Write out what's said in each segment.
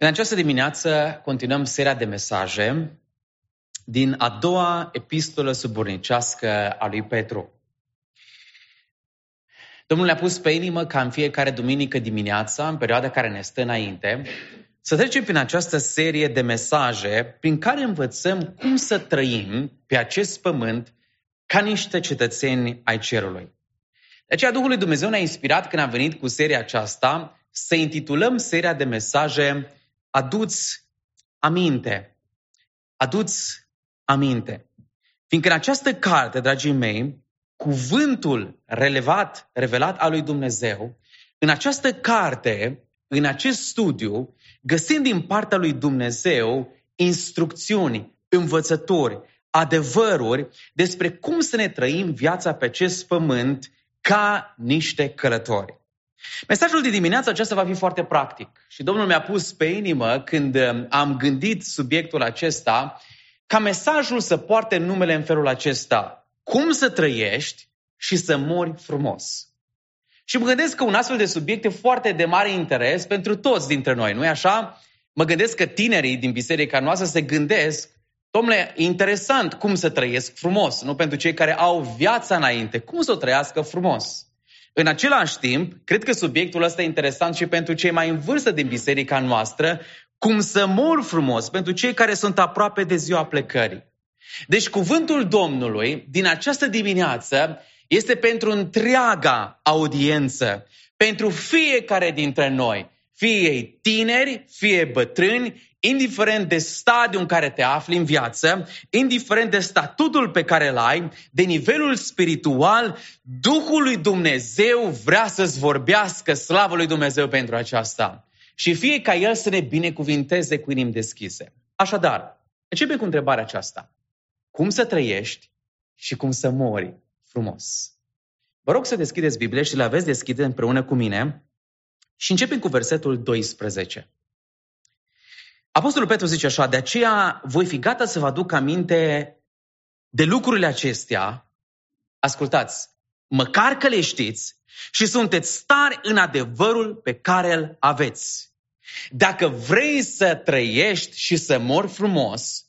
În această dimineață continuăm seria de mesaje din a doua epistolă suburnicească a lui Petru. Domnul ne-a pus pe inimă ca în fiecare duminică dimineața, în perioada care ne stă înainte, să trecem prin această serie de mesaje prin care învățăm cum să trăim pe acest pământ ca niște cetățeni ai cerului. De aceea Duhul lui Dumnezeu ne-a inspirat când a venit cu seria aceasta să intitulăm seria de mesaje Adu-ți aminte. Adu-ți aminte. Fiindcă în această carte, dragii mei, cuvântul revelat al lui Dumnezeu, în această carte, în acest studiu, găsim din partea lui Dumnezeu instrucțiuni, învățături, adevăruri despre cum să ne trăim viața pe acest pământ ca niște călători. Mesajul de dimineața aceasta va fi foarte practic și Domnul mi-a pus pe inimă când am gândit subiectul acesta ca mesajul să poarte numele în felul acesta: cum să trăiești și să mori frumos. Și mă gândesc că un astfel de subiect e foarte de mare interes pentru toți dintre noi, nu-i așa? Mă gândesc că tinerii din biserica noastră se gândesc: dom'le, interesant cum să trăiesc frumos, nu? Pentru cei care au viața înainte, cum să o trăiască frumos. În același timp, cred că subiectul ăsta e interesant și pentru cei mai în vârstă din biserica noastră, cum să mor frumos, pentru cei care sunt aproape de ziua plecării. Deci cuvântul Domnului din această dimineață este pentru întreaga audiență, pentru fiecare dintre noi, fie ei tineri, fie bătrâni, indiferent de stadiul în care te afli în viață, indiferent de statutul pe care îl ai, de nivelul spiritual, Duhul lui Dumnezeu vrea să-ți vorbească, slavă lui Dumnezeu pentru aceasta. Și fie ca El să ne binecuvinteze cu inimi deschise. Așadar, începe cu întrebarea aceasta: cum să trăiești și cum să mori frumos? Vă rog să deschideți Biblia și la veți deschide împreună cu mine și începem cu versetul 12. Apostolul Petru zice așa: de aceea voi fi gata să vă aduc aminte de lucrurile acestea, ascultați, măcar că le știți și sunteți tari în adevărul pe care îl aveți. Dacă vrei să trăiești și să mori frumos,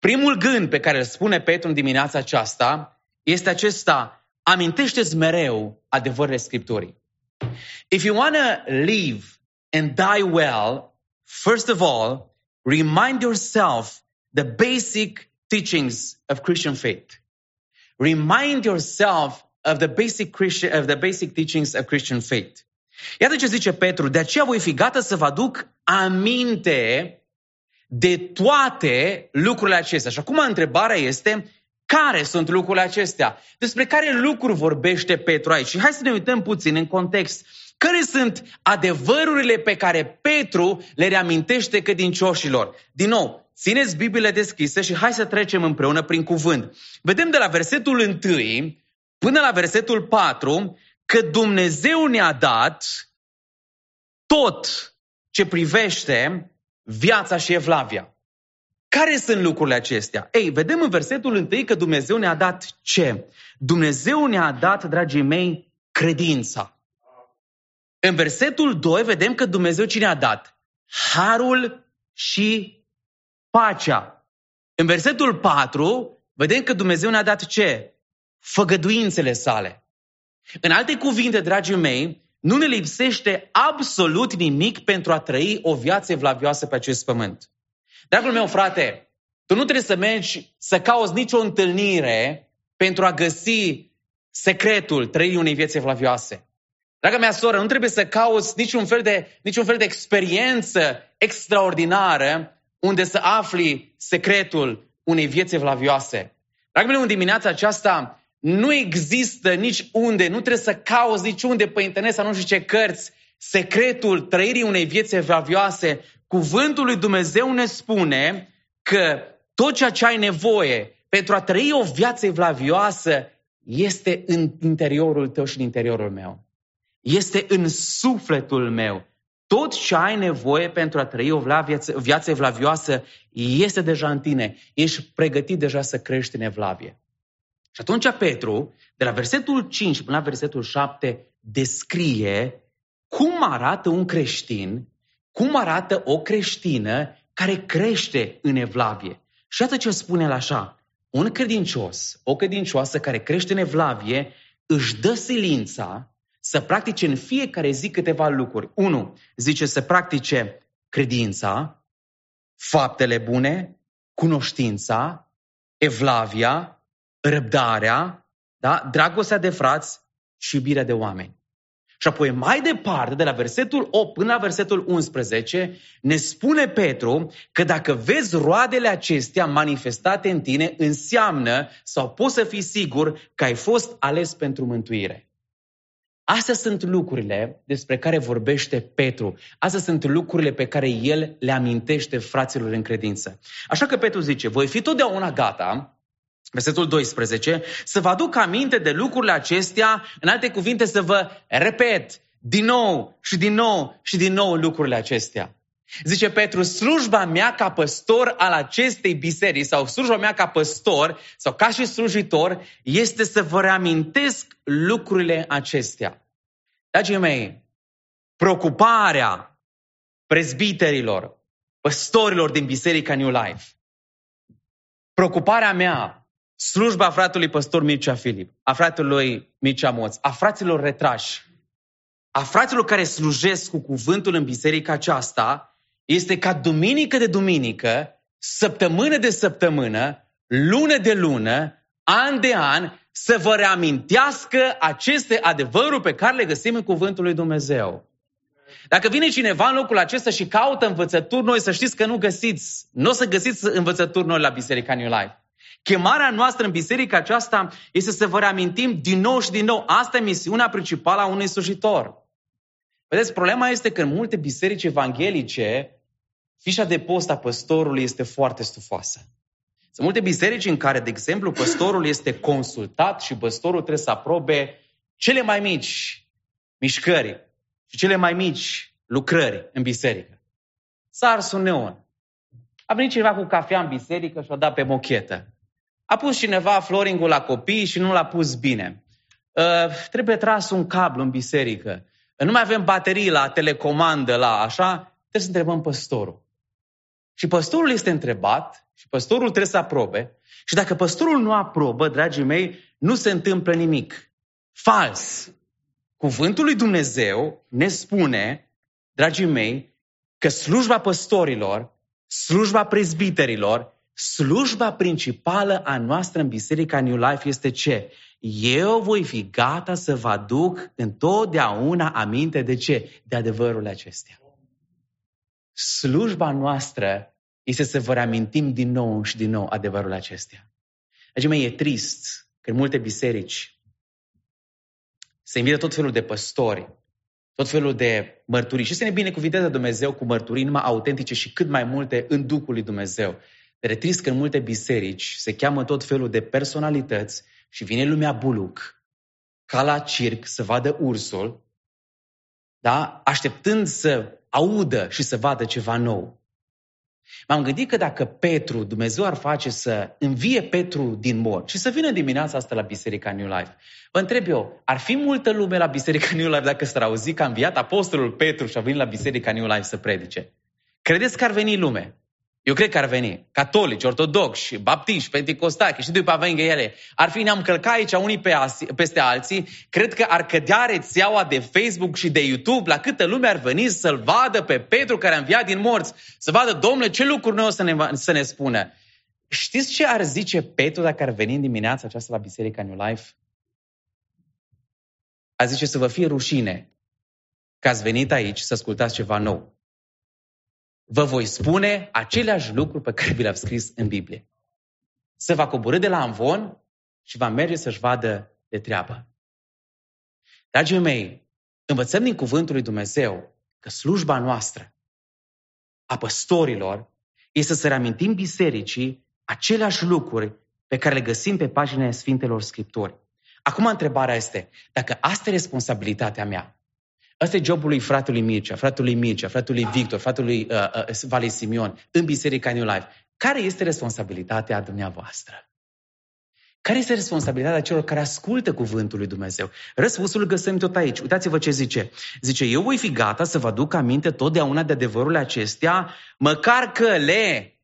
primul gând pe care îl spune Petru în dimineața aceasta este acesta: amintește-ți mereu adevările Scripturii. If you want to live and die well, first of all, remind yourself the basic teachings of Christian faith. Remind yourself of the basic teachings of Christian faith. Iată ce zice Petru: de aceea voi fi gata să vă aduc aminte de toate lucrurile acestea. Și acum întrebarea este: care sunt lucrurile acestea? Despre care lucruri vorbește Petru aici? Și hai să ne uităm puțin în context. Care sunt adevărurile pe care Petru le reamintește credincioșilor? Din nou, țineți Bibliile deschise și hai să trecem împreună prin cuvânt. Vedem de la versetul 1 până la versetul 4 că Dumnezeu ne-a dat tot ce privește viața și evlavia. Care sunt lucrurile acestea? Ei, vedem în versetul 1 că Dumnezeu ne-a dat ce? Dumnezeu ne-a dat, dragii mei, credința. În versetul 2 vedem că Dumnezeu cine a dat? Harul și pacea. În versetul 4 vedem că Dumnezeu ne-a dat ce? Făgăduințele sale. În alte cuvinte, dragii mei, nu ne lipsește absolut nimic pentru a trăi o viață evlavioasă pe acest pământ. Dragul meu frate, tu nu trebuie să mergi să cauți nicio întâlnire pentru a găsi secretul trăirii unei vieți evlavioase. Draga mea soră, nu trebuie să cauți niciun fel de experiență extraordinară unde să afli secretul unei vieți evlavioase. Dragul meu, în dimineața aceasta nu există niciunde, nu trebuie să cauți niciunde pe internet sau nu știu ce cărți, secretul trăirii unei vieți evlavioase. Cuvântul lui Dumnezeu ne spune că tot ceea ce ai nevoie pentru a trăi o viață evlavioasă este în interiorul tău și în interiorul meu. Este în sufletul meu. Tot ce ai nevoie pentru a trăi o viață evlavioasă este deja în tine. Ești pregătit deja să crești în evlavie. Și atunci Petru, de la versetul 5 până la versetul 7, descrie cum arată un creștin, Cum arată o creștină care crește în evlavie? Și iată ce spune el așa. Un credincios, o credincioasă care crește în evlavie, își dă silința să practice în fiecare zi câteva lucruri. 1. Zice să practice credința, faptele bune, cunoștința, evlavia, răbdarea, da? Dragostea de frați și iubirea de oameni. Și apoi mai departe, de la versetul 8 până la versetul 11, ne spune Petru că dacă vezi roadele acestea manifestate în tine, înseamnă sau poți să fii sigur că ai fost ales pentru mântuire. Astea sunt lucrurile despre care vorbește Petru. Astea sunt lucrurile pe care el le amintește fraților în credință. Așa că Petru zice, voi fi totdeauna gata, versetul 12, să vă aduc aminte de lucrurile acestea, în alte cuvinte să vă repet din nou și din nou și din nou lucrurile acestea. Zice Petru, slujba mea ca păstor al acestei biserici sau slujba mea ca păstor sau ca și slujitor este să vă reamintesc lucrurile acestea. Dragii mei, preocuparea prezbiterilor, păstorilor din Biserica New Life, preocuparea mea, slujba fratului păstor Mircea Filip, a fratelui Mircea Moț, a fraților retrași, a fraților care slujesc cu cuvântul în biserica aceasta, este ca duminică de duminică, săptămână de săptămână, lună de lună, an de an, să vă reamintească aceste adevăruri pe care le găsim în cuvântul lui Dumnezeu. Dacă vine cineva în locul acesta și caută învățături noi, să știți că nu găsiți, nu o să găsiți învățături noi la Biserica New Life. Chemarea noastră în biserica aceasta este să vă reamintim din nou și din nou. Asta e misiunea principală a unui slujitor. Vedeți, problema este că în multe biserici evanghelice, fișa de post a păstorului este foarte stufoasă. Sunt multe biserici în care, de exemplu, păstorul este consultat și păstorul trebuie să aprobe cele mai mici mișcări și cele mai mici lucrări în biserică. S-a ars un neon. A venit cineva cu cafea în biserică și o dat pe mochetă. A pus cineva floringul la copii și nu l-a pus bine. Trebuie tras un cablu în biserică. Nu mai avem baterii la telecomandă, la așa. Trebuie să întrebăm păstorul. Și păstorul este întrebat și păstorul trebuie să aprobe. Și dacă păstorul nu aprobă, dragii mei, nu se întâmplă nimic. Fals! Cuvântul lui Dumnezeu ne spune, dragii mei, că slujba păstorilor, slujba prezbiterilor, slujba principală a noastră în Biserica New Life este ce? Eu voi fi gata să vă aduc întotdeauna aminte de ce? De adevărurile acestea. Slujba noastră este să vă reamintim din nou și din nou adevărurile acestea. Dragii mei, e trist că în multe biserici se invită tot felul de păstori, tot felul de mărturii. Și să ne binecuvinteze Dumnezeu cu mărturii numai autentice și cât mai multe în Duhul lui Dumnezeu. Dar e trist că în multe biserici se cheamă tot felul de personalități și vine lumea buluc, ca la circ să vadă ursul, da? Așteptând să audă și să vadă ceva nou. M-am gândit că dacă Petru, Dumnezeu ar face să învie Petru din mor și să vină dimineața asta la Biserica New Life, vă întreb eu, ar fi multă lume la Biserica New Life dacă s-ar auzi că a înviat apostolul Petru și a venit la Biserica New Life să predice? Credeți că ar veni lume? Eu cred că ar veni. Catolici, ortodoxi, baptiști, pentecostali, și după avengheele. Ar fi, ne-am călcat aici unii peste alții. Cred că ar cădea rețeaua de Facebook și de YouTube. La câtă lume ar veni să-l vadă pe Petru care a înviat din morți. Să vadă, Domnule, ce lucruri noi o să ne spună. Știți ce ar zice Petru dacă ar veni în dimineața aceasta la Biserica New Life? Ar zice să vă fie rușine că ați venit aici să ascultați ceva nou. Vă voi spune aceleași lucruri pe care vi le-am scris în Biblie. Să va coborî de la amvon și va merge să-și vadă de treabă. Dragii mei, învățăm din cuvântul lui Dumnezeu că slujba noastră, a păstorilor, este să reamintim bisericii aceleași lucruri pe care le găsim pe paginile Sfintelor Scripturi. Acum întrebarea este, dacă asta e responsabilitatea mea, asta e jobul lui fratelui Mircea, fratelui Victor, fratelui Valei Simion în Biserica New Life. Care este responsabilitatea dumneavoastră? Care este responsabilitatea celor care ascultă cuvântul lui Dumnezeu? Răspunsul îl găsim tot aici. Uitați-vă ce zice. Zice, eu voi fi gata să vă aduc aminte totdeauna de adevărurile acestea, măcar că le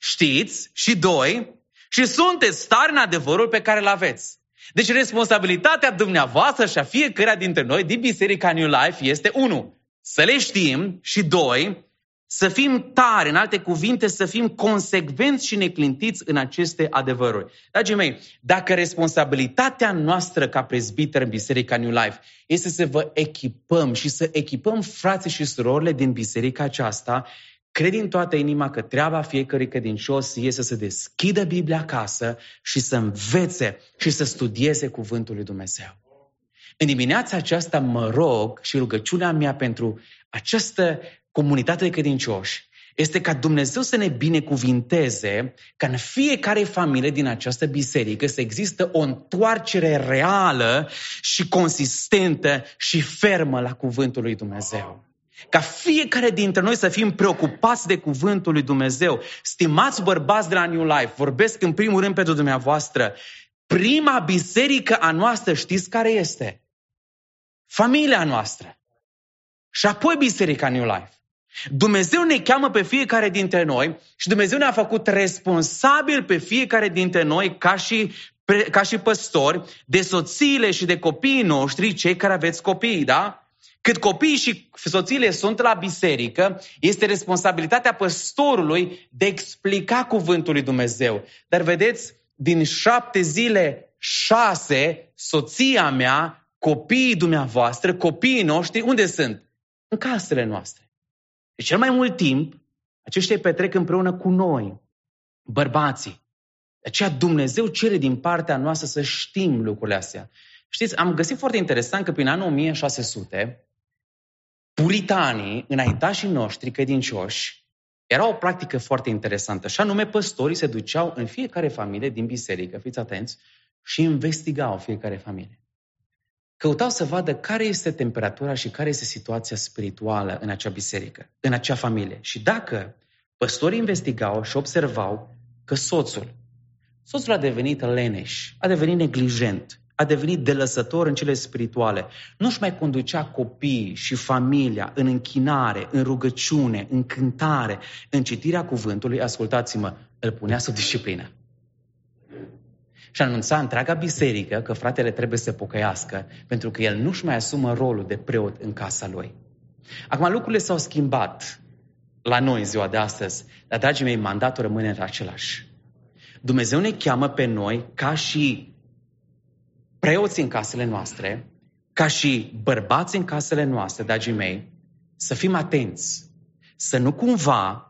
știți și și sunteți tari în adevărul pe care îl aveți. Deci responsabilitatea dumneavoastră și a fiecăruia dintre noi din Biserica New Life este 1. Să le știm și 2. Să fim tari, în alte cuvinte, să fim consecvenți și neclintiți în aceste adevăruri. Dragii mei, dacă responsabilitatea noastră ca prezbiter în Biserica New Life este să vă echipăm și să echipăm frații și surorile din biserica aceasta, cred din toată inima că treaba fiecărui credincios este să deschidă Biblia acasă și să învețe și să studieze cuvântul lui Dumnezeu. În dimineața aceasta mă rog și rugăciunea mea pentru această comunitate de credincioși este ca Dumnezeu să ne binecuvinteze ca în fiecare familie din această biserică să există o întoarcere reală și consistentă și fermă la cuvântul lui Dumnezeu. Ca fiecare dintre noi să fim preocupați de cuvântul lui Dumnezeu. Stimați bărbați de la New Life, vorbesc în primul rând pentru dumneavoastră. Prima biserică a noastră știți care este? Familia noastră. Și apoi Biserica New Life. Dumnezeu ne cheamă pe fiecare dintre noi și Dumnezeu ne-a făcut responsabil pe fiecare dintre noi ca și păstori de soțiile și de copiii noștri, cei care aveți copii, da? Cât copiii și soțiile sunt la biserică, este responsabilitatea păstorului de a explica cuvântul lui Dumnezeu. Dar vedeți, din 7 zile, 6, soția mea, copiii dumneavoastră, copiii noștri, unde sunt? În casele noastre. De cel mai mult timp, aceștia îi petrec împreună cu noi, bărbații. De aceea Dumnezeu cere din partea noastră să știm lucrurile astea. Știți, am găsit foarte interesant că prin anul 1600, puritanii, înaintașii noștri credincioși, era o practică foarte interesantă. Și anume, păstorii se duceau în fiecare familie din biserică, fiți atenți, și investigau fiecare familie. Căutau să vadă care este temperatura și care este situația spirituală în acea biserică, în acea familie. Și dacă păstorii investigau și observau că soțul a devenit leneș, a devenit neglijent, a devenit delăsător în cele spirituale, nu-și mai conducea copiii și familia în închinare, în rugăciune, în cântare, în citirea cuvântului, ascultați-mă, îl punea sub disciplină. Și anunța întreaga biserică că fratele trebuie să se pocăiască pentru că el nu-și mai asumă rolul de preot în casa lui. Acum lucrurile s-au schimbat la noi în ziua de astăzi, dar, dragii mei, mandatul rămâne același. Dumnezeu ne cheamă pe noi ca și preoți în casele noastre, ca și bărbați în casele noastre, dragii mei, să fim atenți, să nu cumva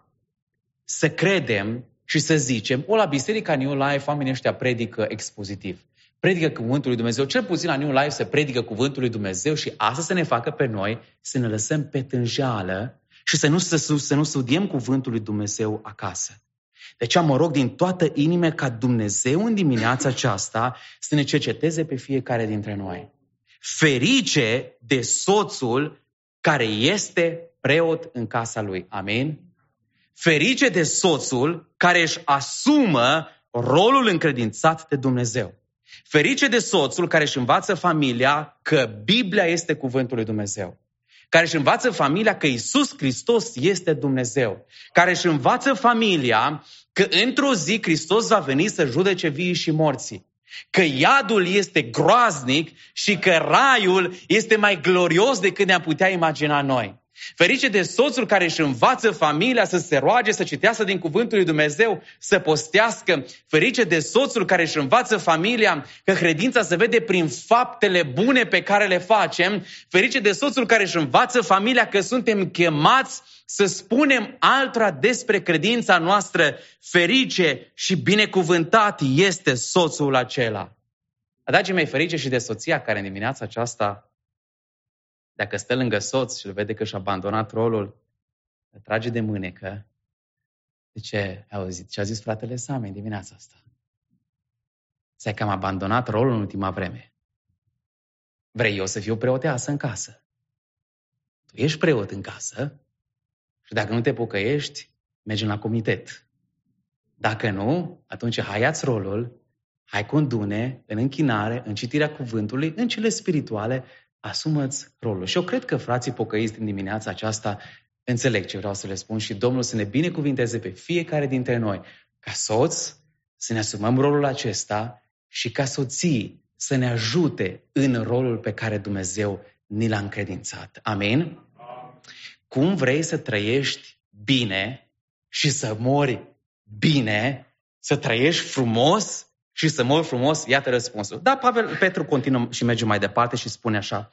să credem și să zicem, la biserica New Life oamenii ăștia predică expozitiv, predică cuvântul lui Dumnezeu, cel puțin la New Life se predică cuvântul lui Dumnezeu și asta să ne facă pe noi să ne lăsăm pe tânjeală și să nu studiem cuvântul lui Dumnezeu acasă. De aceea mă rog din toată inima ca Dumnezeu în dimineața aceasta să ne cerceteze pe fiecare dintre noi. Ferice de soțul care este preot în casa lui. Amin? Ferice de soțul care își asumă rolul încredințat de Dumnezeu. Ferice de soțul care își învață familia că Biblia este cuvântul lui Dumnezeu. Care își învață familia că Iisus Hristos este Dumnezeu. Care își învață familia că într-o zi Hristos va veni să judece viii și morții. Că iadul este groaznic și că raiul este mai glorios decât ne-am putea imagina noi. Ferice de soțul care își învață familia să se roage, să citească din cuvântul lui Dumnezeu, să postească. Ferice de soțul care își învață familia că credința se vede prin faptele bune pe care le facem. Ferice de soțul care își învață familia că suntem chemați să spunem altora despre credința noastră. Ferice și binecuvântat este soțul acela. Dragii mei, ferice și de soția care în dimineața aceasta, dacă stă lângă soț și îl vede că și-a abandonat rolul, îl trage de mânecă. Zice, ai auzit ce a zis fratele Sami dimineața asta? Zice că am abandonat rolul în ultima vreme. Vrei eu să fiu preoteasă în casă. Tu ești preot în casă și dacă nu te pocăiești, mergi la comitet. Dacă nu, atunci hai ia-ți rolul, Ai condune în închinare, în citirea cuvântului, în cele spirituale, asumă-ți rolul. Și eu cred că frații pocăiți din dimineața aceasta înțeleg ce vreau să le spun și Domnul să ne binecuvinteze pe fiecare dintre noi. Ca soți să ne asumăm rolul acesta și ca soții să ne ajute în rolul pe care Dumnezeu ni l-a încredințat. Amin? Cum vrei să trăiești bine și să mori bine, să trăiești frumos și să mori frumos? Iată răspunsul. Da, Petru continuă și merge mai departe și spune așa.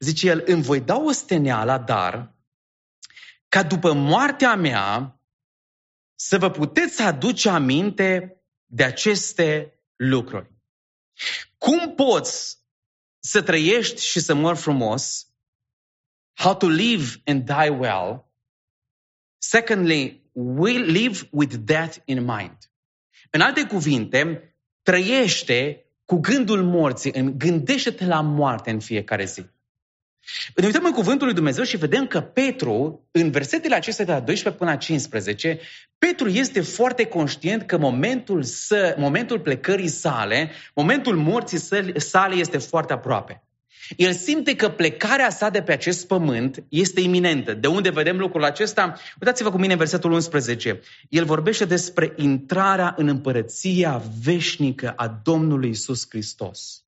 Zice el, îmi voi da o steneală, dar ca după moartea mea să vă puteți aduce aminte de aceste lucruri. Cum poți să trăiești și să mori frumos? How to live and die well. Secondly, we live with death in mind. În alte cuvinte, trăiește cu gândul morții, gândește-te la moarte în fiecare zi. Ne uităm în cuvântul lui Dumnezeu și vedem că Petru, în versetele acestea de la 12 până la 15, Petru este foarte conștient că momentul plecării sale, momentul morții sale este foarte aproape. El simte că plecarea sa de pe acest pământ este iminentă. De unde vedem lucrul acesta? Uitați-vă cu mine în versetul 11. El vorbește despre intrarea în împărăția veșnică a Domnului Iisus Hristos.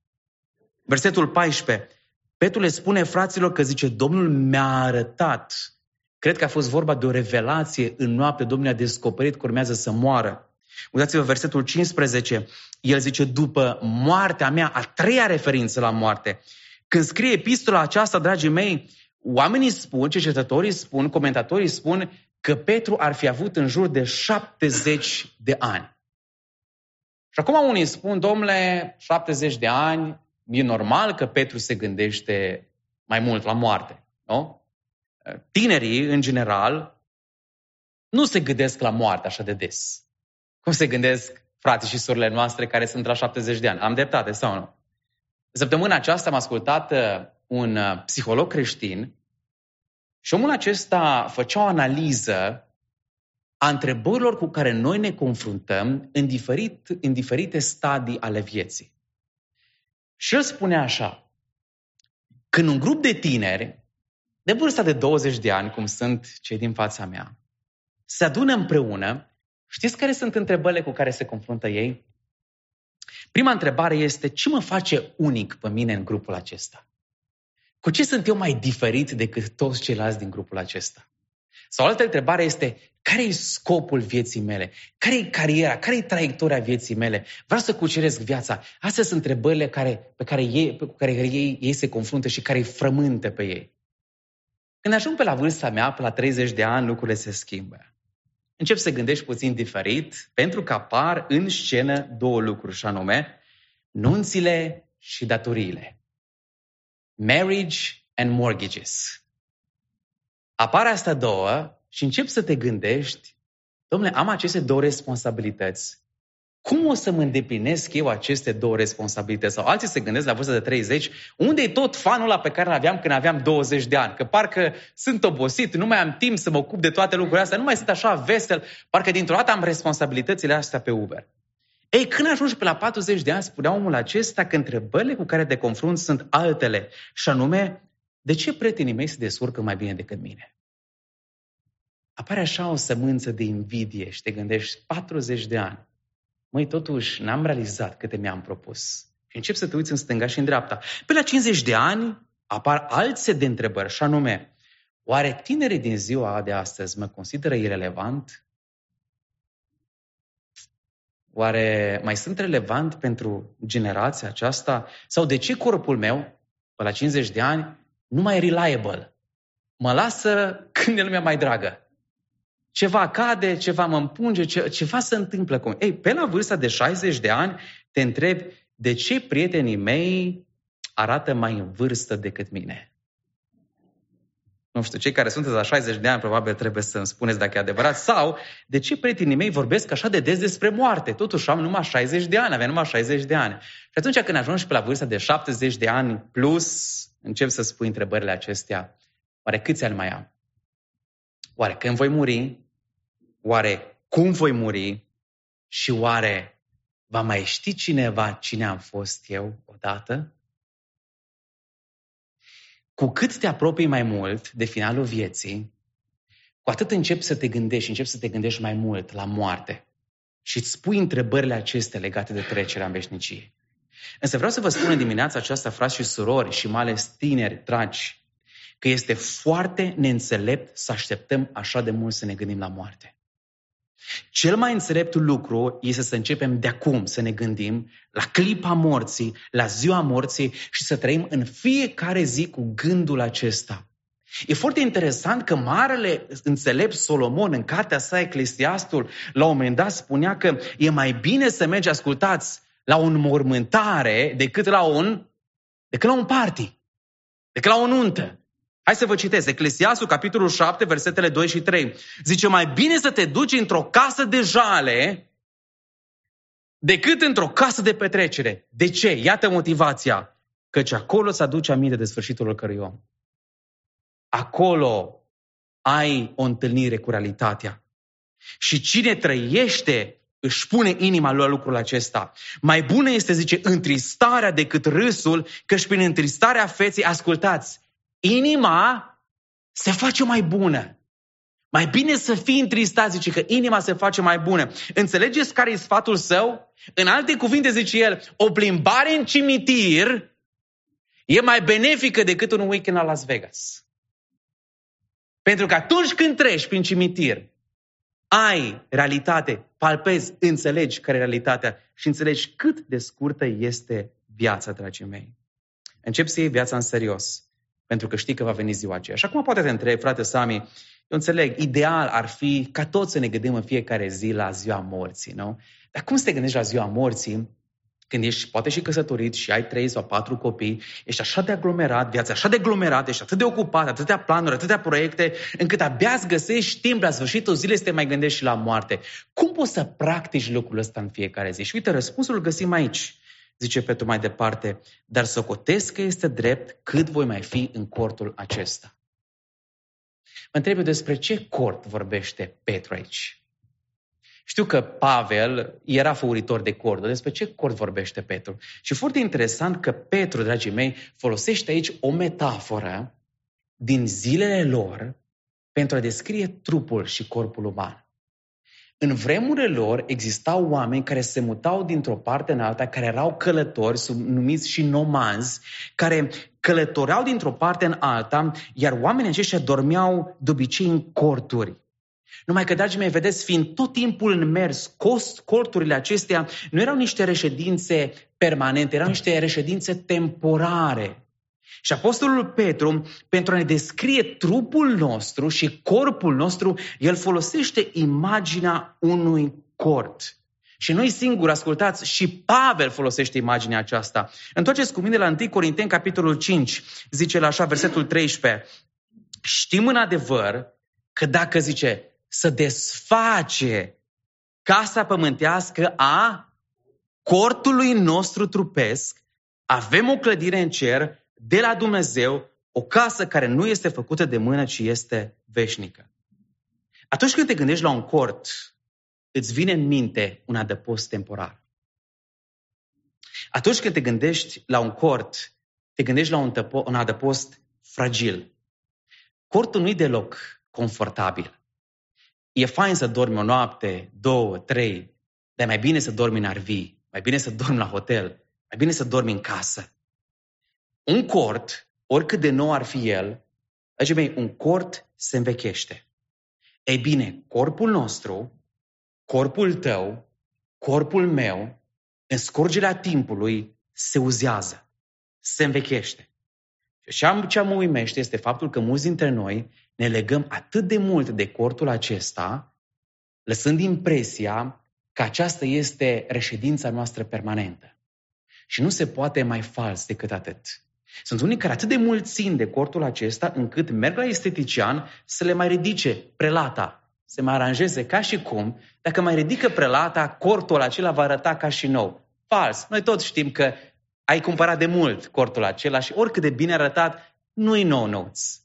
Versetul 14. Petru le spune fraților că zice, Domnul mi-a arătat. Cred că a fost vorba de o revelație în noapte. Domnul a descoperit că urmează să moară. Uitați-vă versetul 15. El zice, după moartea mea, a treia referință la moarte. Când scrie epistola aceasta, dragii mei, oamenii spun, cercetătorii spun, comentatorii spun că Petru ar fi avut în jur de 70 de ani. Și acum unii spun, domnule, 70 de ani, e normal că Petru se gândește mai mult la moarte, nu? Tinerii, în general, nu se gândesc la moarte așa de des. Cum se gândesc frații și surorile noastre care sunt la 70 de ani? Am dreptate sau nu? Săptămâna aceasta am ascultat un psiholog creștin și omul acesta făcea o analiză a întrebărilor cu care noi ne confruntăm în diferite stadii ale vieții. Și el spune așa, când un grup de tineri, de vârsta de 20 de ani, cum sunt cei din fața mea, se adună împreună, știți care sunt întrebările cu care se confruntă ei? Prima întrebare este, ce mă face unic pe mine în grupul acesta? Cu ce sunt eu mai diferit decât toți ceilalți din grupul acesta? Sau altă întrebare este, care e scopul vieții mele? Care e cariera? Care e traiectoria vieții mele? Vreau să cuceresc viața. Astea sunt întrebările cu care ei se confruntă și care îi frământă pe ei. Când ajung pe la vârsta mea, pe la 30 de ani, lucrurile se schimbă. Încep să gândești puțin diferit, pentru că apar în scenă două lucruri, și anume, nunțile și datoriile. Marriage and mortgages. Apar astea două și încep să te gândești, dom'le, am aceste două responsabilități. Cum o să mă îndeplinesc eu aceste două responsabilități? Sau alții se gândesc la vârsta de 30, unde e tot fanul ăla pe care îl aveam când aveam 20 de ani? Că parcă sunt obosit, nu mai am timp să mă ocup de toate lucrurile astea, nu mai sunt așa vesel, parcă dintr-o dată am responsabilitățile astea pe Uber. Ei, când ajungi pe la 40 de ani, spunea omul acesta că întrebările cu care te confrunți sunt altele. Și anume, de ce prietenii mei se descurcă mai bine decât mine? Apare așa o sămânță de invidie și te gândești 40 de ani. Măi, totuși, n-am realizat câte mi-am propus. Și încep să te uiți în stânga și în dreapta. Pe la 50 de ani apar alte de întrebări, și anume, oare tinerii din ziua de astăzi mă consideră irelevant? Oare mai sunt relevant pentru generația aceasta? Sau de ce corpul meu, pe la 50 de ani, nu mai e reliable? Mă lasă când e lumea mai dragă. Ceva cade, ceva mă împunge, ceva se întâmplă cu mine. Ei, pe la vârsta de 60 de ani te întrebi, de ce prietenii mei arată mai în vârstă decât mine? Nu știu, cei care sunteți la 60 de ani probabil trebuie să-mi spuneți dacă e adevărat. Sau, de ce prietenii mei vorbesc așa de des despre moarte? Totuși am numai 60 de ani, aveam numai 60 de ani. Și atunci când ajungi pe la vârsta de 70 de ani plus, începi să spui întrebările acestea. Oare câți ani mai am? Oare când voi muri? Oare cum voi muri? Și oare Va mai ști cineva cine am fost eu odată? Cu cât te apropii mai mult de finalul vieții, cu atât începi să te gândești, mai mult la moarte și îți pui întrebările acestea legate de trecerea în veșnicie. Însă vreau să vă spun în dimineața aceasta, frați și surori și mai ales tineri dragi, că este foarte neînțelept să așteptăm așa de mult să ne gândim la moarte. Cel mai înțelept lucru este să începem de acum să ne gândim la clipa morții, la ziua morții și să trăim în fiecare zi cu gândul acesta. E foarte interesant că marele înțelept Solomon în cartea sa Eclesiastul la un moment dat spunea că e mai bine să mergi, ascultați, la o înmormântare decât la un party, decât la o nuntă. Hai să vă citesc, Eclesiastul, capitolul 7, versetele 2 și 3. Zice, mai bine să te duci într-o casă de jale decât într-o casă de petrecere. De ce? Iată motivația. Căci acolo se aduce aminte de sfârșitul oricărui om. Acolo ai o întâlnire cu realitatea. Și cine trăiește își pune inima lui la lucrul acesta. Mai bună este, zice, întristarea decât râsul, căci prin întristarea feței, ascultați, inima se face mai bună. Mai bine să fii întristat, zice, că inima se face mai bună. Înțelegeți care e sfatul său? În alte cuvinte, zice el, o plimbare în cimitir e mai benefică decât un weekend la Las Vegas. Pentru că atunci când treci prin cimitir, ai realitate, palpezi, înțelegi care e realitatea și înțelegi cât de scurtă este viața, dragii mei. Începi să iei viața în serios, pentru că știi că va veni ziua aceea. Și acum poate te întrebi, frate Sami, eu înțeleg, ideal ar fi ca toți să ne gândim în fiecare zi la ziua morții, nu? Dar cum să te gândești la ziua morții când ești poate și căsătorit și ai 3 sau 4 copii, ești așa de aglomerat, viața așa de aglomerată, ești atât de ocupat, atâtea planuri, atâtea proiecte, încât abia îți găsești timp la sfârșitul zilei să te mai gândești și la moarte. Cum poți să practici lucrul ăsta în fiecare zi? Și uite, răspunsul îl găsim aici, zice Petru mai departe, dar socotesc că este drept cât voi mai fi în cortul acesta. Mă întreb eu despre ce cort vorbește Petru aici. Știu că Pavel era făuritor de cort. Despre ce cort vorbește Petru? Și foarte interesant că Petru, dragii mei, folosește aici o metaforă din zilele lor pentru a descrie trupul și corpul uman. În vremurile lor existau oameni care se mutau dintr-o parte în alta, care erau călători, numiți și nomazi, care călătoreau dintr-o parte în alta, iar oamenii aceștia dormeau de obicei în corturi. Numai că, dragii mei, vedeți, fiind tot timpul în mers, corturile acestea nu erau niște reședințe permanente, erau niște reședințe temporare. Și Apostolul Petru, pentru a ne descrie trupul nostru și corpul nostru, el folosește imaginea unui cort. Și nu-i singur, ascultați, și Pavel folosește imaginea aceasta. Întoarceți cu mine la 1 Corinteni, capitolul 5, zice el așa, versetul 13. Știm în adevăr că dacă, zice, să desface casa pământească a cortului nostru trupesc, avem o clădire în cer de la Dumnezeu, o casă care nu este făcută de mână, ci este veșnică. Atunci când te gândești la un cort, îți vine în minte un adăpost temporar. Atunci când te gândești la un cort, te gândești la un adăpost fragil. Cortul nu-i deloc confortabil. E fain să dormi o noapte, 2, 3, dar mai bine să dormi în arvii, mai bine să dormi la hotel, mai bine să dormi în casă. Un cort, oricât de nou ar fi el, dragii mei, un cort se învechește. Ei bine, corpul nostru, corpul tău, corpul meu, în scurgerea timpului, se uzează, se învechește. Și ce mă uimește este faptul că mulți dintre noi ne legăm atât de mult de cortul acesta, lăsând impresia că aceasta este reședința noastră permanentă. Și nu se poate mai fals decât atât. Sunt unii care atât de mult țin de cortul acesta încât merg la estetician să le mai ridice prelata, să mai aranjeze ca și cum, dacă mai ridică prelata, cortul acela va arăta ca și nou. Fals! Noi toți știm că ai cumpărat de mult cortul acela și oricât de bine arătat, nu-i nou-nouț.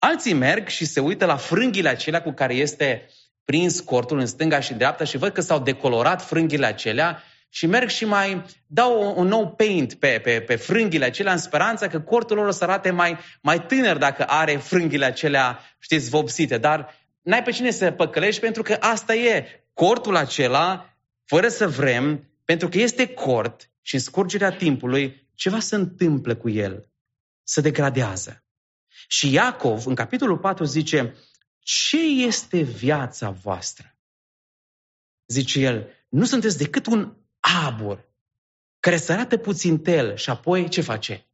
Alții merg și se uită la frânghile acelea cu care este prins cortul în stânga și dreapta și văd că s-au decolorat frânghile acelea Și merg și mai dau un nou paint pe frânghile acelea în speranța că cortul lor o să arate mai tânăr dacă are frânghile acelea, știți, vopsite. Dar n-ai pe cine să păcălești pentru că asta e cortul acela, fără să vrem, pentru că este cort și în scurgerea timpului ceva se întâmplă cu el, se degradează. Și Iacov, în capitolul 4, zice, ce este viața voastră? Zice el, nu sunteți decât un abur care sărată puțin tel și apoi ce face?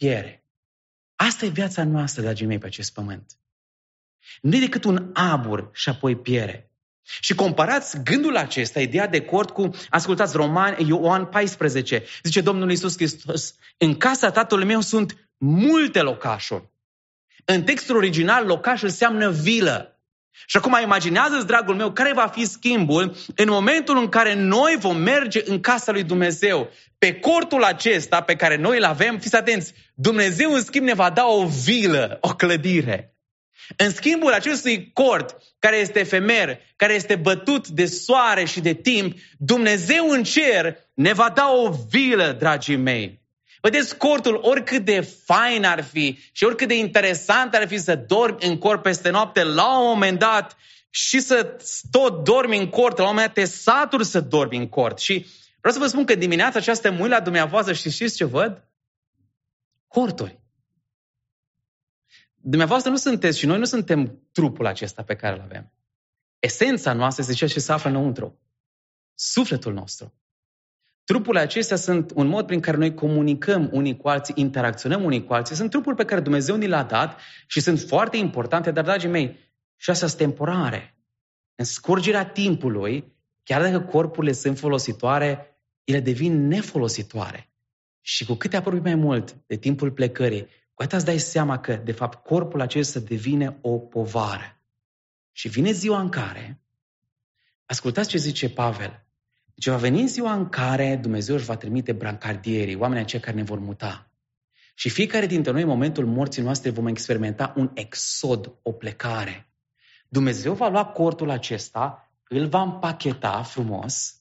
Piere. Asta e viața noastră, dragii mei, pe acest pământ. Nu e decât un abur și apoi piere. Și comparați gândul acesta, ideea de cort cu, ascultați, Ioan 14, zice Domnul Iisus Hristos, în casa tatălui meu sunt multe locașuri. În textul original, locaș înseamnă vilă. Și acum imaginează-ți, dragul meu, care va fi schimbul în momentul în care noi vom merge în casa lui Dumnezeu. Pe cortul acesta pe care noi îl avem, fiți atenți, Dumnezeu în schimb ne va da o vilă, o clădire. În schimbul acestui cort, care este efemer, care este bătut de soare și de timp, Dumnezeu în cer ne va da o vilă, dragii mei. Vedeți, cortul, oricât de fain ar fi și oricât de interesant ar fi să dormi în cort peste noapte, la un moment dat și să tot dormi în cort, la un moment dat te saturi să dormi în cort. Și vreau să vă spun că dimineața aceasta mâine la dumneavoastră și știți ce văd? Corturi. Dumneavoastră nu sunteți și noi nu suntem trupul acesta pe care îl avem. Esența noastră este ceea ce se află înăuntru. Sufletul nostru. Trupurile acestea sunt un mod prin care noi comunicăm unii cu alții, interacționăm unii cu alții. Sunt trupuri pe care Dumnezeu ni le-a dat și sunt foarte importante, dar, dragii mei, și astea sunt temporare. În scurgerea timpului, chiar dacă corpurile sunt folositoare, ele devin nefolositoare. Și cu cât te apropii mai mult de timpul plecării, cu atât îți dai seama că, de fapt, corpul acesta devine o povară. Și vine ziua în care, ascultați ce zice Pavel, deci va veni ziua în care Dumnezeu își va trimite brancardierii, oamenii aceia care ne vor muta. Și fiecare dintre noi, în momentul morții noastre, vom experimenta un exod, o plecare. Dumnezeu va lua cortul acesta, îl va împacheta frumos,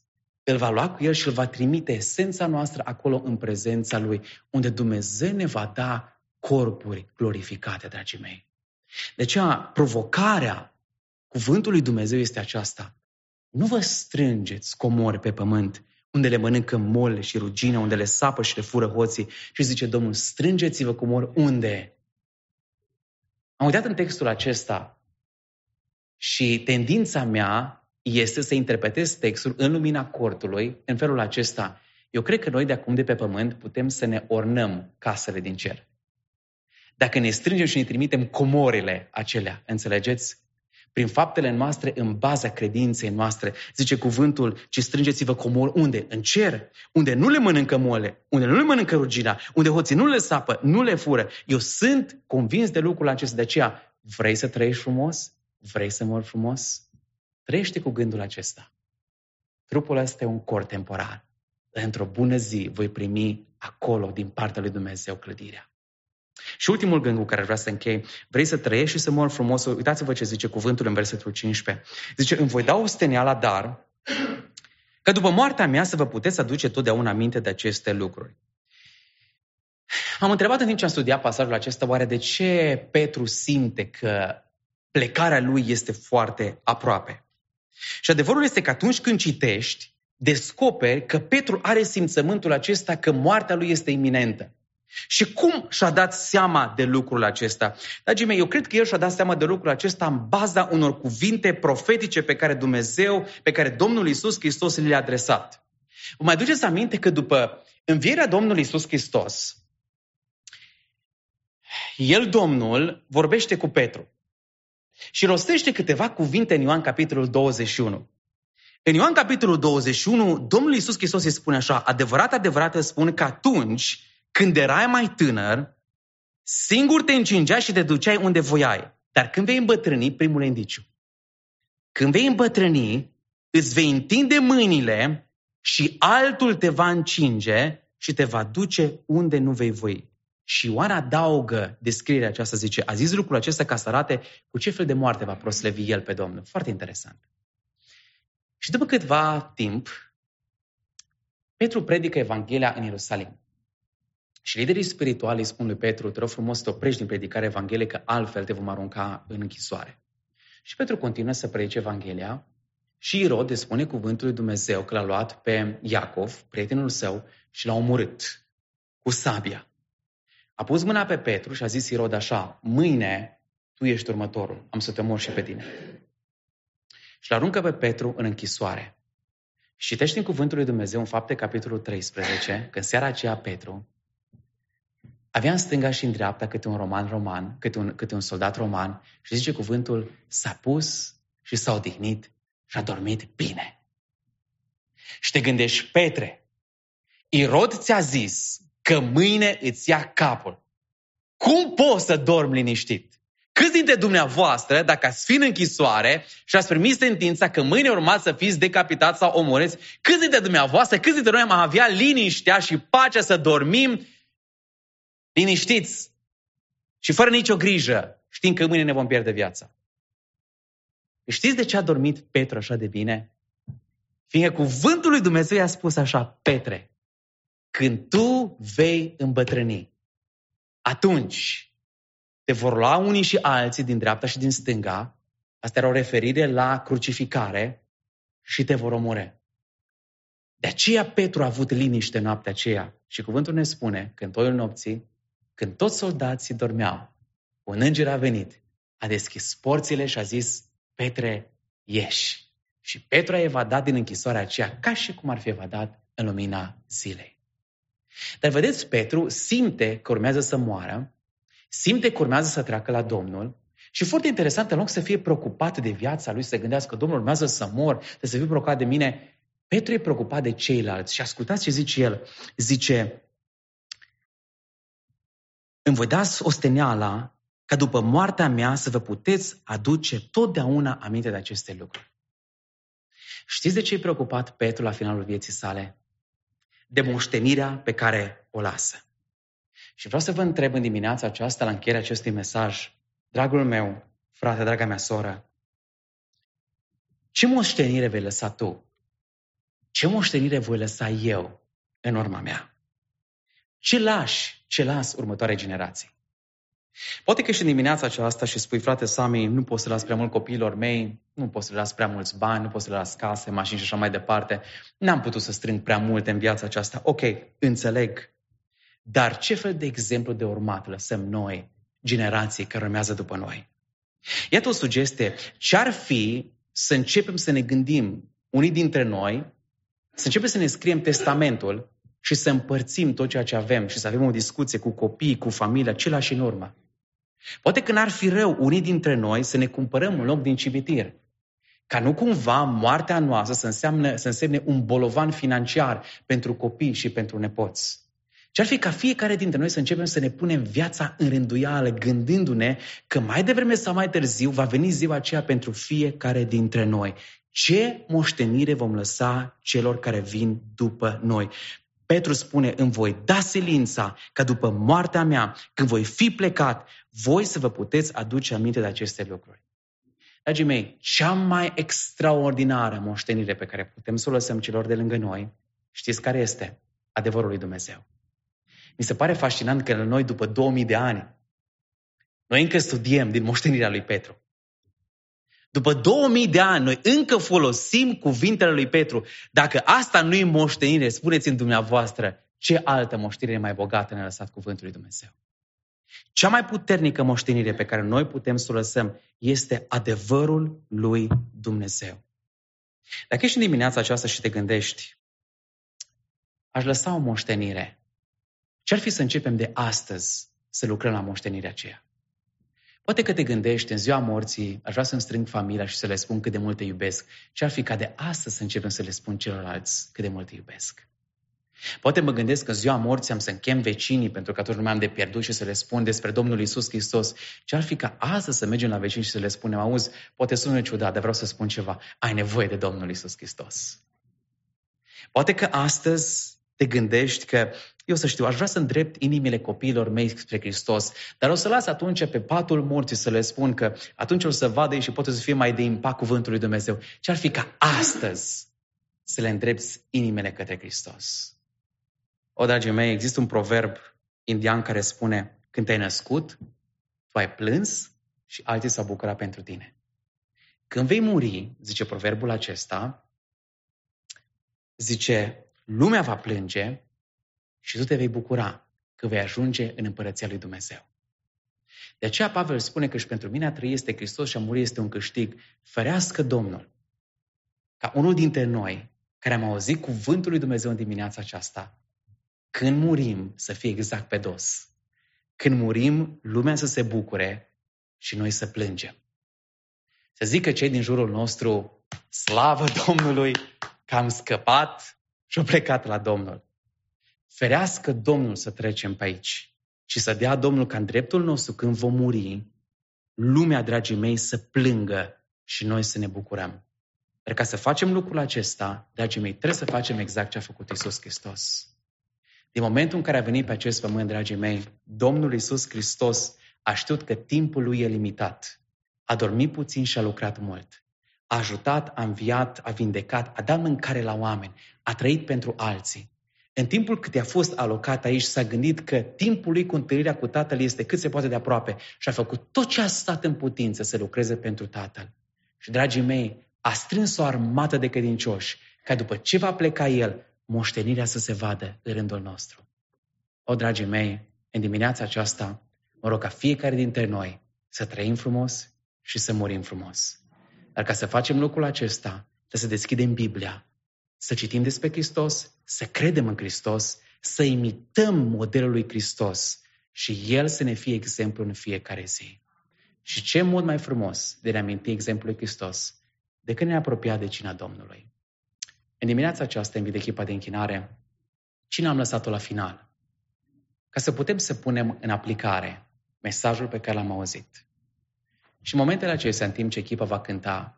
îl va lua cu el și îl va trimite esența noastră acolo în prezența lui, unde Dumnezeu ne va da corpuri glorificate, dragii mei. De aceea, provocarea cuvântului Dumnezeu este aceasta. Nu vă strângeți comori pe pământ, unde le mănâncă mol și rugine, unde le sapă și le fură hoții. Și zice Domnul, strângeți-vă comori unde? Am uitat în textul acesta și tendința mea este să interpretez textul în lumina cortului, în felul acesta. Eu cred că noi de acum de pe pământ putem să ne ornăm casele din cer. Dacă ne strângem și ne trimitem comorile acelea, înțelegeți? Prin faptele noastre, în baza credinței noastre. Zice cuvântul, ci strângeți-vă comori unde? În cer. Unde nu le mănâncă mole, unde nu le mănâncă rugina, unde hoții nu le sapă, nu le fură. Eu sunt convins de lucrul acesta. De aceea, vrei să trăiești frumos? Vrei să mori frumos? Trăiește cu gândul acesta. Trupul ăsta e un cort temporar. Într-o bună zi voi primi acolo, din partea lui Dumnezeu, clădirea. Și ultimul gând cu care vreau să închei, vrei să trăiești și să mori frumos? Uitați-vă ce zice cuvântul în versetul 15. Zice, îmi voi da o steneală dar, că după moartea mea să vă puteți aduce totdeauna aminte de aceste lucruri. M-am întrebat în timp ce am studiat pasajul acesta, oare de ce Petru simte că plecarea lui este foarte aproape? Și adevărul este că atunci când citești, descoperi că Petru are simțământul acesta că moartea lui este iminentă. Și cum și-a dat seama de lucrul acesta? Dragii mei, eu cred că el și-a dat seama de lucrul acesta în baza unor cuvinte profetice pe care Domnul Iisus Hristos le-a adresat. Vă mai duceți aminte că după învierea Domnului Iisus Hristos, el, Domnul, vorbește cu Petru și rostește câteva cuvinte în Ioan capitolul 21. În Ioan capitolul 21, Domnul Iisus Hristos îi spune așa, adevărat, adevărat îți spun că atunci când erai mai tânăr, singur te încingeai și te duceai unde voiai. Dar când vei îmbătrâni, primul indiciu. Când vei îmbătrâni, îți vei întinde mâinile și altul te va încinge și te va duce unde nu vei voi. Și Ioan adaugă descrierea aceasta, zice, a zis lucrul acesta ca să arate cu ce fel de moarte va proslevi el pe Domnul. Foarte interesant. Și după câtva timp, Petru predică Evanghelia în Ierusalim. Și liderii spirituali spun lui Petru, te rog frumos, te oprești din predicarea evanghelică, altfel te vom arunca în închisoare. Și Petru continuă să predice Evanghelia și Irod îi spune cuvântul lui Dumnezeu că l-a luat pe Iacov, prietenul său, și l-a omorât cu sabia. A pus mâna pe Petru și a zis Irod așa, mâine tu ești următorul, am să te omor și pe tine. Și l-aruncă pe Petru în închisoare. Și citești în cuvântul lui Dumnezeu în Fapte, capitolul 13, că în seara aceea Petru avea în stânga și în dreapta câte un câte un soldat roman și zice cuvântul, s-a pus și s-a odihnit și a dormit bine. Și te gândești, Petre, Irod ți-a zis că mâine îți ia capul. Cum poți să dormi liniștit? Câți dintre dumneavoastră, dacă ați fi în închisoare și ați primit sentința că mâine urmați să fiți decapitați sau omorâți, câți dintre dumneavoastră, câți dintre noi am avea liniștea și pacea să dormim liniștiți și fără nicio grijă, știind că mâine ne vom pierde viața? Știți de ce a dormit Petru așa de bine? Fiindcă cuvântul lui Dumnezeu i-a spus așa, Petre, când tu vei îmbătrâni, atunci te vor lua unii și alții din dreapta și din stânga, asta era o referire la crucificare, și te vor omorî. De aceea Petru a avut liniște noaptea aceea și cuvântul ne spune că în toiul nopții, când toți soldații dormeau, un înger a venit, a deschis porțile și a zis, Petre, ieși. Și Petru a evadat din închisoarea aceea ca și cum ar fi evadat în lumina zilei. Dar vedeți, Petru simte că urmează să moară, simte că urmează să treacă la Domnul și foarte interesant, în loc să fie preocupat de viața lui, să gândească, Domnul, urmează să mor, trebuie să fiu preocupat de mine, Petru e preocupat de ceilalți și ascultați ce zice el. Zice, îmi voi da osteneala ca după moartea mea să vă puteți aduce totdeauna aminte de aceste lucruri. Știți de ce e preocupat Petru la finalul vieții sale? De moștenirea pe care o lasă. Și vreau să vă întreb în dimineața aceasta, la încheierea acestui mesaj, dragul meu, frate, draga mea soră, ce moștenire vei lăsa tu? Ce moștenire voi lăsa eu în urma mea? Ce las următoarei generații? Poate că și în dimineața aceasta și spui, frate Sami, nu pot să las prea mult copiilor mei, nu pot să las prea mulți bani, nu pot să las case, mașini și așa mai departe, n-am putut să strâng prea multe în viața aceasta. Ok, înțeleg. Dar ce fel de exemplu de urmat lăsăm noi, generații care urmează după noi? Iată o sugestie. Ce-ar fi să începem să ne gândim unii dintre noi, să începem să ne scriem testamentul și să împărțim tot ceea ce avem și să avem o discuție cu copiii, cu familia, ce lași în urmă. Poate că n-ar fi rău unii dintre noi să ne cumpărăm un loc din cimitir, ca nu cumva moartea noastră să însemne un bolovan financiar pentru copii și pentru nepoți. Ce-ar fi ca fiecare dintre noi să începem să ne punem viața în rânduială, gândindu-ne că mai devreme sau mai târziu va veni ziua aceea pentru fiecare dintre noi. Ce moștenire vom lăsa celor care vin după noi? Petru spune, îmi voi da silința ca după moartea mea, când voi fi plecat, voi să vă puteți aduce aminte de aceste lucruri. Dragii mei, cea mai extraordinară moștenire pe care putem să o lăsăm celor de lângă noi, știți care este? Adevărul lui Dumnezeu. Mi se pare fascinant că noi după 2000 de ani, noi încă studiem din moștenirea lui Petru. După 2000 de ani, noi încă folosim cuvintele lui Petru. Dacă asta nu e moștenire, spuneți-mi dumneavoastră, ce altă moștenire mai bogată ne-a lăsat cuvântul lui Dumnezeu? Cea mai puternică moștenire pe care noi putem să o lăsăm este adevărul lui Dumnezeu. Dacă ești în dimineața aceasta și te gândești, aș lăsa o moștenire, ce-ar fi să începem de astăzi să lucrăm la moștenirea aceea? Poate că te gândești, în ziua morții, aș vrea să-mi strâng familia și să le spun cât de mult te iubesc. Ce-ar fi ca de astăzi să începem să le spun celorlalți cât de mult te iubesc? Poate mă gândesc că în ziua morții am să închem vecinii pentru că atunci nu mai am de pierdut și să le spun despre Domnul Iisus Hristos. Ce-ar fi ca astăzi să mergem la vecini și să le spunem, auzi, poate sună ciudat, dar vreau să spun ceva, ai nevoie de Domnul Iisus Hristos. Poate că astăzi te gândești că, eu să știu, aș vrea să îndrept inimile copiilor mei spre Hristos, dar o să las atunci pe patul morții să le spun că atunci o să vadă ei și poate să fie mai de impact cuvântul lui Dumnezeu. Ce-ar fi ca astăzi să le îndrepți inimile către Hristos. O, dragii mei, există un proverb indian care spune: când te-ai născut, tu ai plâns și alții s-au bucurat pentru tine. Când vei muri, zice proverbul acesta, zice, lumea va plânge și tu te vei bucura că vei ajunge în împărăția lui Dumnezeu. De aceea Pavel spune că și pentru mine a trăi este Hristos și a muri este un câștig. Ferească Domnul ca unul dintre noi care am auzit cuvântul lui Dumnezeu în dimineața aceasta, când murim să fie exact pe dos. Când murim, lumea să se bucure și noi să plângem. Să zică cei din jurul nostru: slavă Domnului că am scăpat și-o plecat la Domnul. Ferească Domnul să trecem pe aici și să dea Domnul ca în dreptul nostru, când vom muri, lumea, dragii mei, să plângă și noi să ne bucurăm. Dar ca să facem lucrul acesta, dragii mei, trebuie să facem exact ce a făcut Iisus Hristos. Din momentul în care a venit pe acest pământ, dragii mei, Domnul Iisus Hristos a știut că timpul lui e limitat. A dormit puțin și a lucrat mult. A ajutat, a înviat, a vindecat, a dat mâncare la oameni, a trăit pentru alții. În timpul cât i-a fost alocat aici, s-a gândit că timpul lui cu întâlnirea cu Tatăl este cât se poate de aproape și a făcut tot ce a stat în putință să lucreze pentru Tatăl. Și, dragii mei, a strâns o armată de credincioși, ca după ce va pleca el, moștenirea să se vadă în rândul nostru. O, dragii mei, în dimineața aceasta, mă rog ca fiecare dintre noi să trăim frumos și să murim frumos. Dar ca să facem lucrul acesta, trebuie să deschidem Biblia, să citim despre Hristos, să credem în Hristos, să imităm modelul lui Hristos și El să ne fie exemplu în fiecare zi. Și ce mod mai frumos de a ne aminti exemplul lui Hristos decât ne apropia de cina Domnului. În dimineața aceasta invit echipa de închinare. Cine am lăsat-o la final? Ca să putem să punem în aplicare mesajul pe care l-am auzit. Și în momentele acestea, în timp ce echipa va cânta,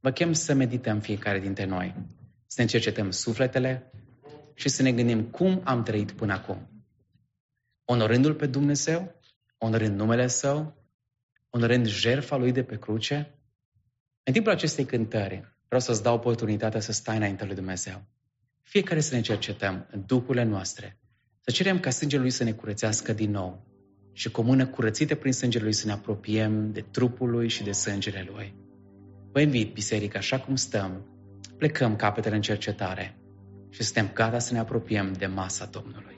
vă chem să medităm fiecare dintre noi, să ne cercetăm sufletele și să ne gândim cum am trăit până acum. Onorându-L pe Dumnezeu, onorând numele Său, onorând jertfa Lui de pe cruce. În timpul acestei cântări, vreau să-ți dau oportunitatea să stai înainte lui Dumnezeu. Fiecare să ne cercetăm în duhurile noastre, să cerem ca sângele Lui să ne curățească din nou și cu o mână curățită prin sângele Lui să ne apropiem de trupul Lui și de sângele Lui. Vă invit, biserică, așa cum stăm, plecăm capetele în cercetare și suntem gata să ne apropiem de masa Domnului.